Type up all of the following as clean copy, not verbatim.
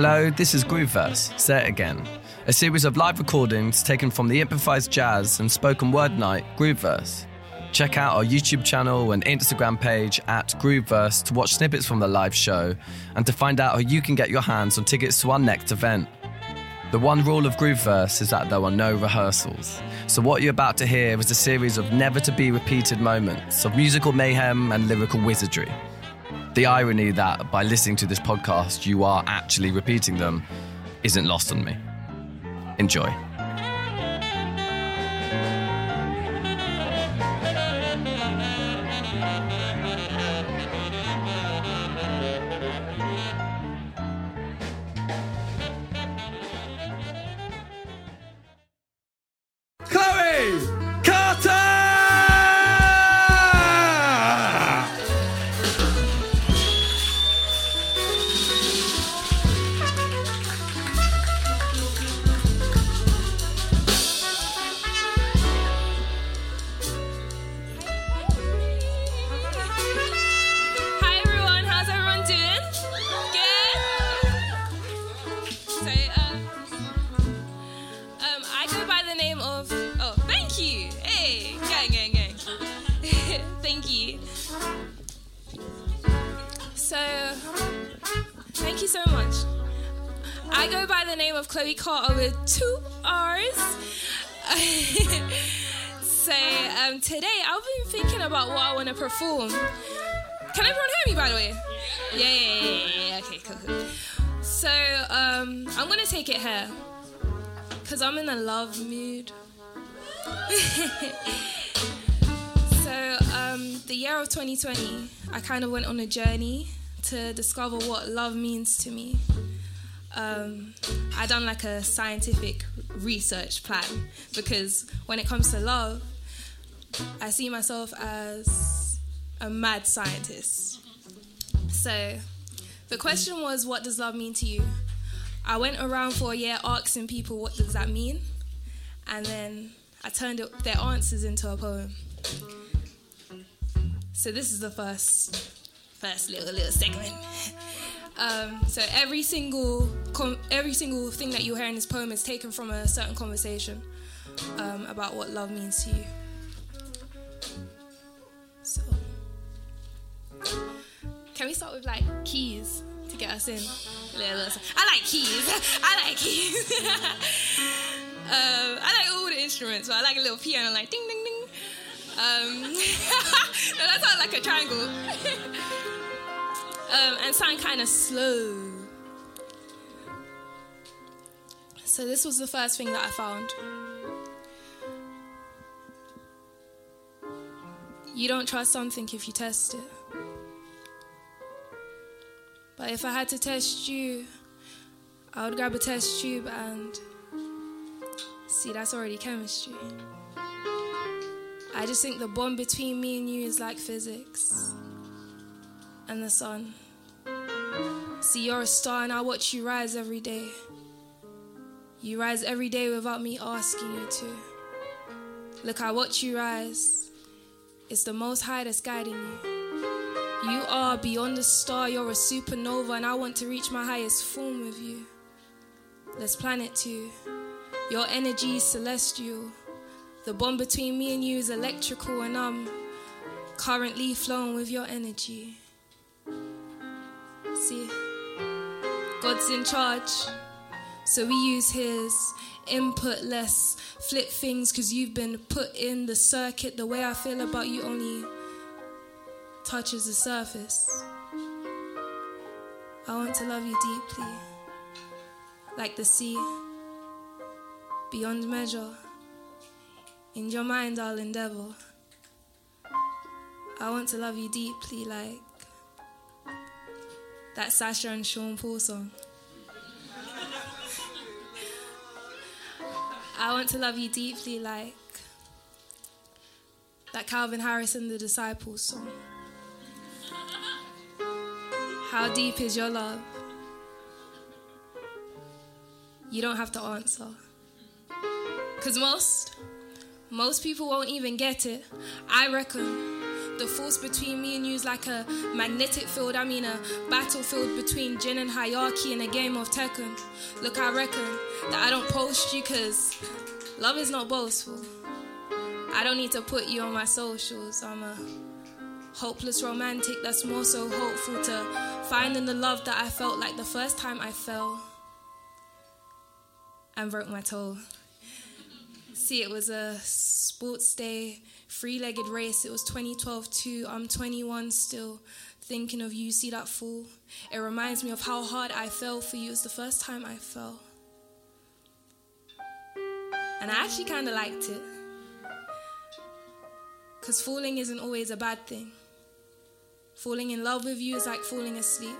Hello, this is Grooveverse, Set Again, a series of live recordings taken from the improvised jazz and spoken word night, Grooveverse. Check out our YouTube channel and Instagram page at Grooveverse to watch snippets from the live show and to find out how you can get your hands on tickets to our next event. The one rule of Grooveverse is that there are no rehearsals, so what you're about to hear is a series of never-to-be-repeated moments of musical mayhem and lyrical wizardry. The irony that, by listening to this podcast, you are actually repeating them isn't lost on me. Enjoy. Chloe Carter! Chloe Carter with 2 R's. So today I've been thinking about what I want to perform. Can everyone hear me, by the way? Yeah. Okay, cool. So I'm going to take it here because I'm in a love mood. So the year of 2020, I kind of went on a journey to discover what love means to me. I done like a scientific research plan because when it comes to love, I see myself as a mad scientist. So the question was, what does love mean to you? I went around for a year asking people, what does that mean? And then I turned their answers into a poem. So this is the first little segment. So every single thing that you'll hear in this poem is taken from a certain conversation about what love means to you. So, can we start with like keys to get us in? I like keys. I like all the instruments, but I like a little piano, like ding ding ding. No, that sounds like a triangle. And sound kind of slow. So this was the first thing that I found. You don't trust something if you test it. But if I had to test you, I would grab a test tube and... See, that's already chemistry. I just think the bond between me and you is like physics. And the sun. See, you're a star and I watch you rise every day. You rise every day without me asking you to. Look, I watch you rise. It's the Most High that's guiding you. You are beyond the star, you're a supernova, and I want to reach my highest form with you. Let's plan it too. Your energy is celestial. The bond between me and you is electrical, and I'm currently flowing with your energy. See, God's in charge, so we use his input, less flip things, because you've been put in the circuit. The way I feel about you only touches the surface. I want to love you deeply, like the sea, beyond measure. In your mind I'll endeavor. I want to love you deeply, like that Sasha and Sean Paul song. I want to love you deeply, like that Calvin Harris and the Disciples song. How deep is your love? You don't have to answer. Because most people won't even get it. I reckon The force between me and you is like a magnetic field. I mean a battlefield between Jin and Hayaki in a game of Tekken. Look, I reckon that I don't post you because love is not boastful. I don't need to put you on my socials. I'm a hopeless romantic that's more so hopeful to finding the love that I felt like the first time I fell and broke my toe. See, it was a sports day, three-legged race. It was 2012 too. I'm 21 still, thinking of you. See that fall? It reminds me of how hard I fell for you. It was the first time I fell. And I actually kind of liked it. Because falling isn't always a bad thing. Falling in love with you is like falling asleep.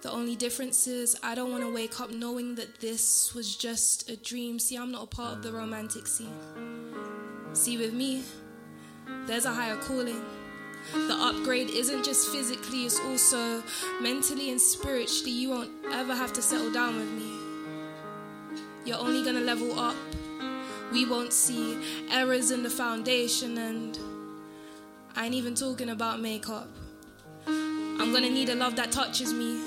The only difference is I don't want to wake up knowing that this was just a dream. See, I'm not a part of the romantic scene. See, with me, there's a higher calling. The upgrade isn't just physically, it's also mentally and spiritually. You won't ever have to settle down with me. You're only going to level up. We won't see errors in the foundation, and I ain't even talking about makeup. I'm gonna need a love that touches me.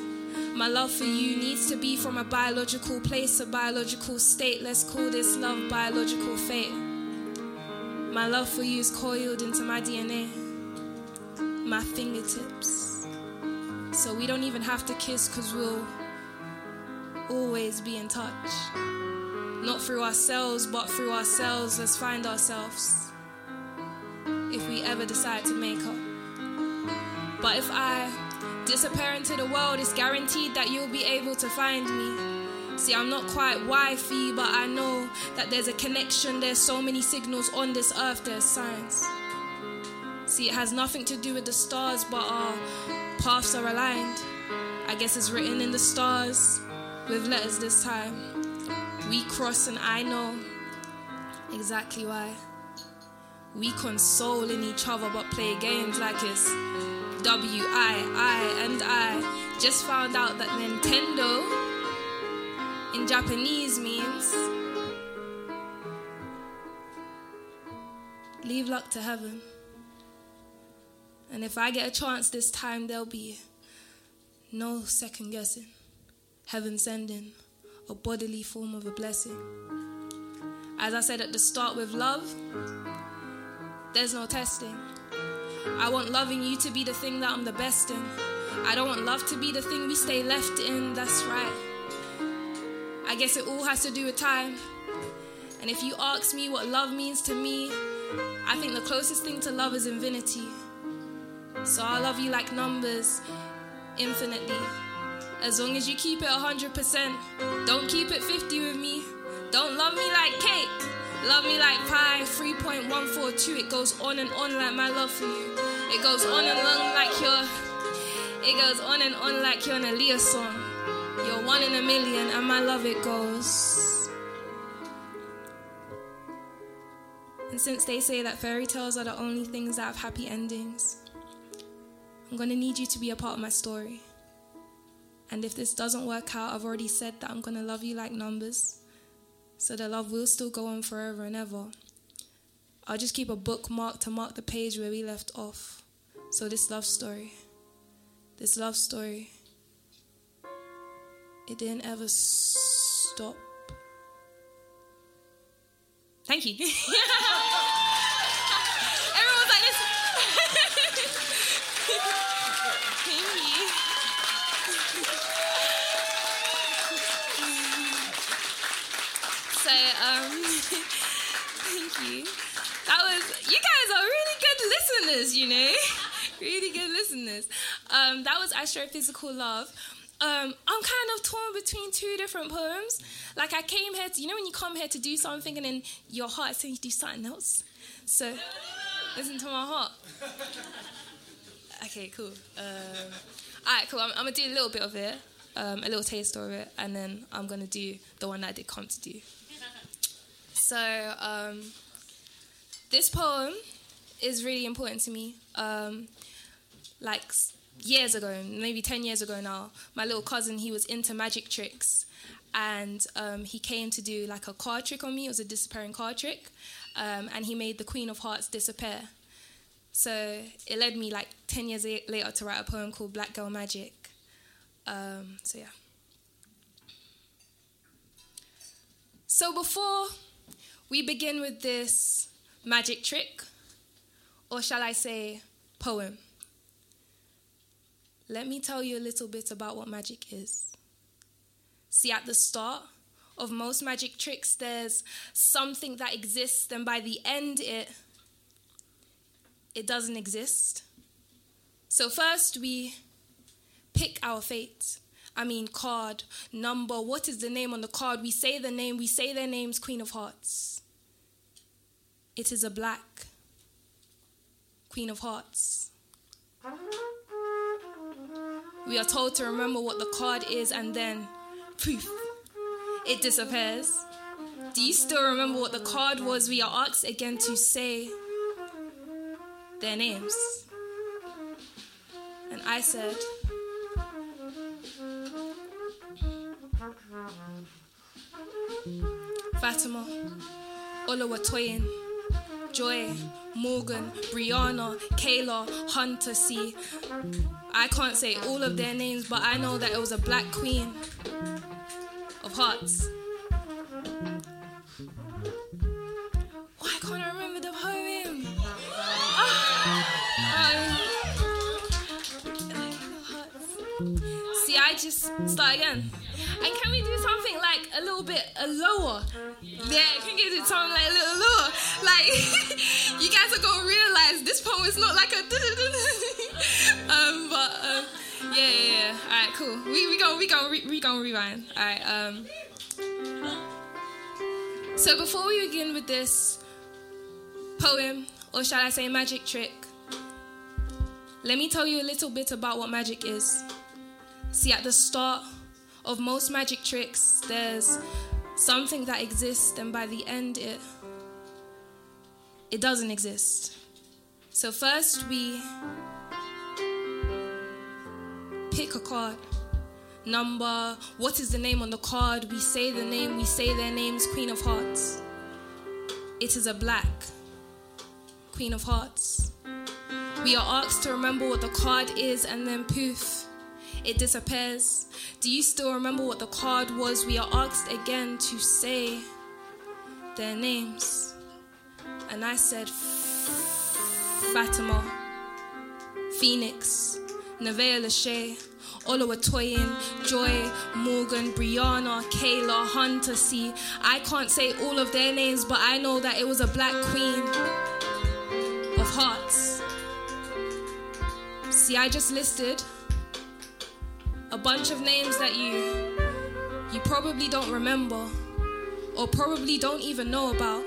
My love for you needs to be from a biological place, a biological state. Let's call this love biological fate. My love for you is coiled into my DNA, my fingertips. So we don't even have to kiss, cause we'll always be in touch. Not through ourselves, but through ourselves, let's find ourselves. If we ever decide to make up. But if I disappear into the world, it's guaranteed that you'll be able to find me. See, I'm not quite wifey, but I know that there's a connection. There's so many signals on this earth, there's signs. See, it has nothing to do with the stars, but our paths are aligned. I guess it's written in the stars with letters this time. We cross, and I know exactly why. We console in each other but play games like it's W-I-I, and I just found out that Nintendo in Japanese means leave luck to heaven. And if I get a chance this time, there'll be no second guessing. Heaven sending a bodily form of a blessing. As I said at the start, with love, there's no testing. I want loving you to be the thing that I'm the best in. I don't want love to be the thing we stay left in. That's right. I guess it all has to do with time. And if you ask me what love means to me, I think the closest thing to love is infinity. So I love you like numbers, infinitely. As long as you keep it 100%. Don't keep it 50 with me. Don't love me like cake. Love me like pie. 3.142. It goes on and on like my love for you. It goes on and on like your... It goes on and on like your Aaliyah song. You're one in a million, and my love it goes. And since they say that fairy tales are the only things that have happy endings, I'm gonna need you to be a part of my story. And if this doesn't work out, I've already said that I'm going to love you like numbers. So the love will still go on forever and ever. I'll just keep a bookmark to mark the page where we left off. So this love story, it didn't ever stop. Thank you. Everyone's like this. Thank you. Thank you. You guys are really good listeners, you know. Really good listeners. That was Astrophysical Love. I'm kind of torn between two different poems. Like, I came here to, you know when you come here to do something and then your heart says you do something else? So, listen to my heart. Okay, cool. Alright, cool. I'm going to do a little bit of it, a little taste of it, and then I'm going to do the one that I did come to do. So, this poem is really important to me. Like years ago, maybe 10 years ago now, my little cousin, he was into magic tricks, and he came to do like a card trick on me. It was a disappearing card trick, and he made the Queen of Hearts disappear. So it led me like 10 years later to write a poem called Black Girl Magic. So yeah. So before we begin with this magic trick, or shall I say poem, let me tell you a little bit about what magic is. See, at the start of most magic tricks, there's something that exists, and by the end it doesn't exist. So first we pick our fate. I mean, card, number, what is the name on the card? We say the name, we say their names, Queen of Hearts. It is a black Queen of Hearts. We are told to remember what the card is, and then, poof, it disappears. Do you still remember what the card was? We are asked again to say their names. And I said, Fatima, Oluwatoyin, Joy, Morgan, Brianna, Kayla, Hunter C. I can't say all of their names, but I know that it was a black Queen of Hearts. Why can't I remember the poem? See, I just start again. And can we do something like a little bit lower? Yeah, can you do something like a little lower? Like, you guys are going to realise this poem is not like a... yeah. All right, cool. We gonna rewind. All right. So before we begin with this poem, or shall I say magic trick, let me tell you a little bit about what magic is. See, at the start of most magic tricks, there's something that exists, and by the end it doesn't exist. So first we pick a card, number, what is the name on the card? We say the name, we say their names, Queen of Hearts. It is a black Queen of Hearts. We are asked to remember what the card is, and then poof, it disappears. Do you still remember what the card was? We are asked again to say their names. And I said, Fatima, Phoenix, Nevaeh Lachey, Oluwatoyin, Joy, Morgan, Brianna, Kayla, Hunter C. I can't say all of their names, but I know that it was a black Queen of Hearts. See, I just listed a bunch of names that you probably don't remember or probably don't even know about.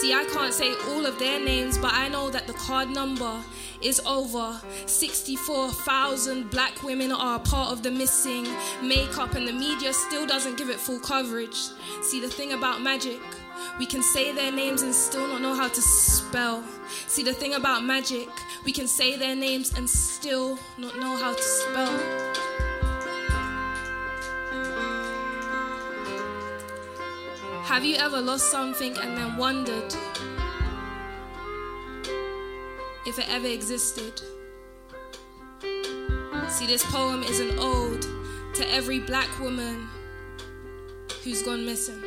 See, I can't say all of their names, but I know that the card number is over 64,000 black women are a part of the missing makeup, and the media still doesn't give it full coverage. See, the thing about magic, we can say their names and still not know how to spell. See, the thing about magic, we can say their names and still not know how to spell. Have you ever lost something and then wondered if it ever existed? See, this poem is an ode to every black woman who's gone missing.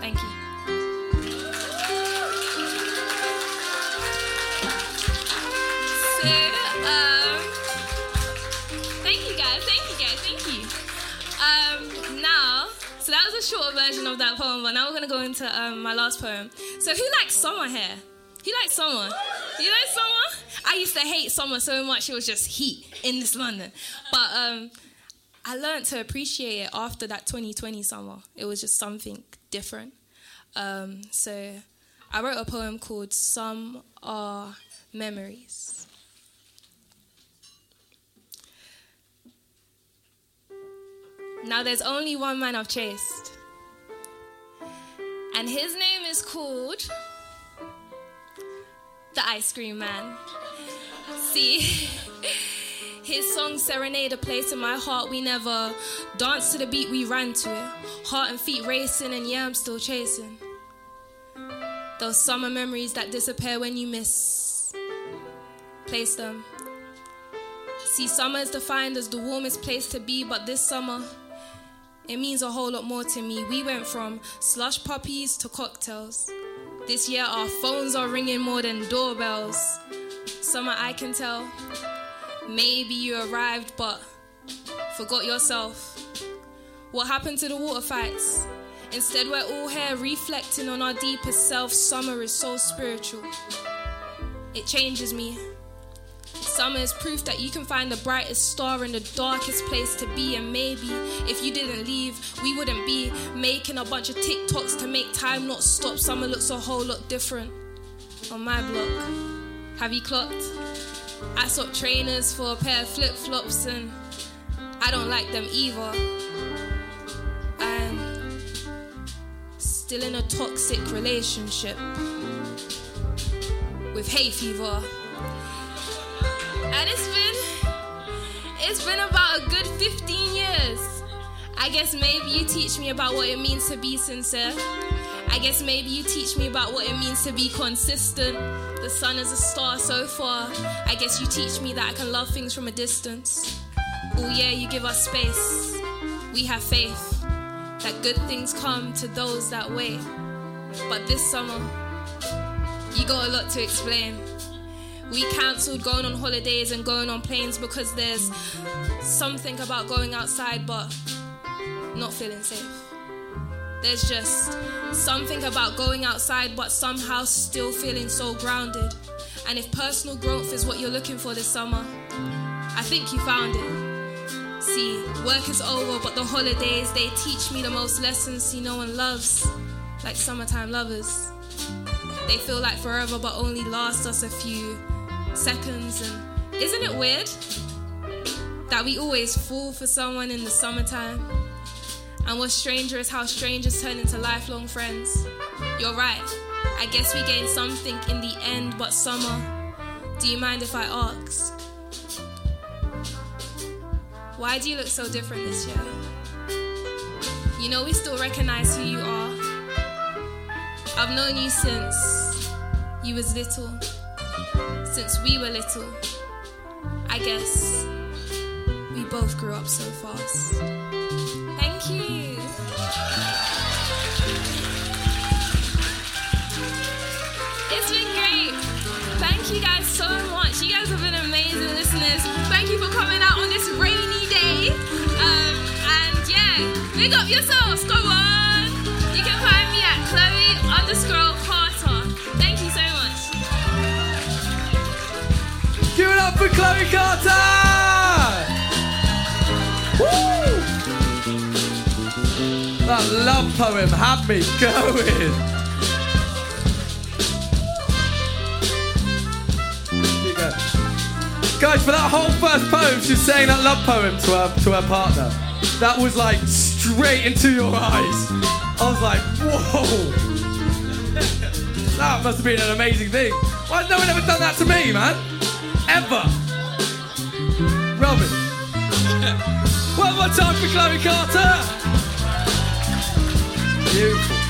Thank you. So, thank you guys. So that was a shorter version of that poem, but now we're going to go into my last poem. So who likes summer hair? Who likes summer? You like summer? I used to hate summer so much, it was just heat in this London. But I learned to appreciate it after that 2020 summer. It was just something different. So I wrote a poem called Some Are Memories. Now there's only one man I've chased, and his name is called the Ice Cream Man. See, his song Serenade a place in my heart. We never danced to the beat, we ran to it. Heart and feet racing, and yeah, I'm still chasing. Those summer memories that disappear when you misplace them. See, summer is defined as the warmest place to be, but this summer, it means a whole lot more to me. We went from slush puppies to cocktails. This year, our phones are ringing more than doorbells. Summer, I can tell. Maybe you arrived, but forgot yourself. What happened to the water fights? Instead, we're all here reflecting on our deepest self. Summer is so spiritual. It changes me. Summer is proof that you can find the brightest star in the darkest place to be. And maybe if you didn't leave, we wouldn't be making a bunch of TikToks to make time not stop. Summer looks a whole lot different on my block. Have you clocked? I swapped trainers for a pair of flip-flops, and I don't like them either. I'm still in a toxic relationship with hay fever. And it's been about a good 15 years. I guess maybe you teach me about what it means to be sincere. I guess maybe you teach me about what it means to be consistent. The sun is a star so far. I guess you teach me that I can love things from a distance. Oh yeah, you give us space. We have faith that good things come to those that wait. But this summer, you got a lot to explain. We cancelled going on holidays and going on planes because there's something about going outside but not feeling safe. There's just something about going outside but somehow still feeling so grounded. And if personal growth is what you're looking for this summer, I think you found it. See, work is over, but the holidays, they teach me the most lessons. See, no one loves like summertime lovers. They feel like forever but only last us a few seconds. And isn't it weird that we always fall for someone in the summertime? And what's stranger is how strangers turn into lifelong friends. You're right, I guess we gain something in the end, but summer, do you mind if I ask? Why do you look so different this year? You know we still recognize who you are. I've known you since you was little, since we were little. I guess we both grew up so fast. Thank you. It's been great. Thank you guys so much. You guys have been amazing listeners. Thank you for coming out on this rainy day. And yeah, big up yourselves. Go on. You can find me at Chloe_Carter. Thank you so much. Give it up for Chloe Carter! Woo! That love poem had me going. Here you go. Guys, for that whole first poem, she's saying that love poem to her partner. That was like straight into your eyes. I was like, whoa! That must have been an amazing thing. Why has no one ever done that to me, man? Ever. Robin. One more time for Chloe Carter. Beautiful.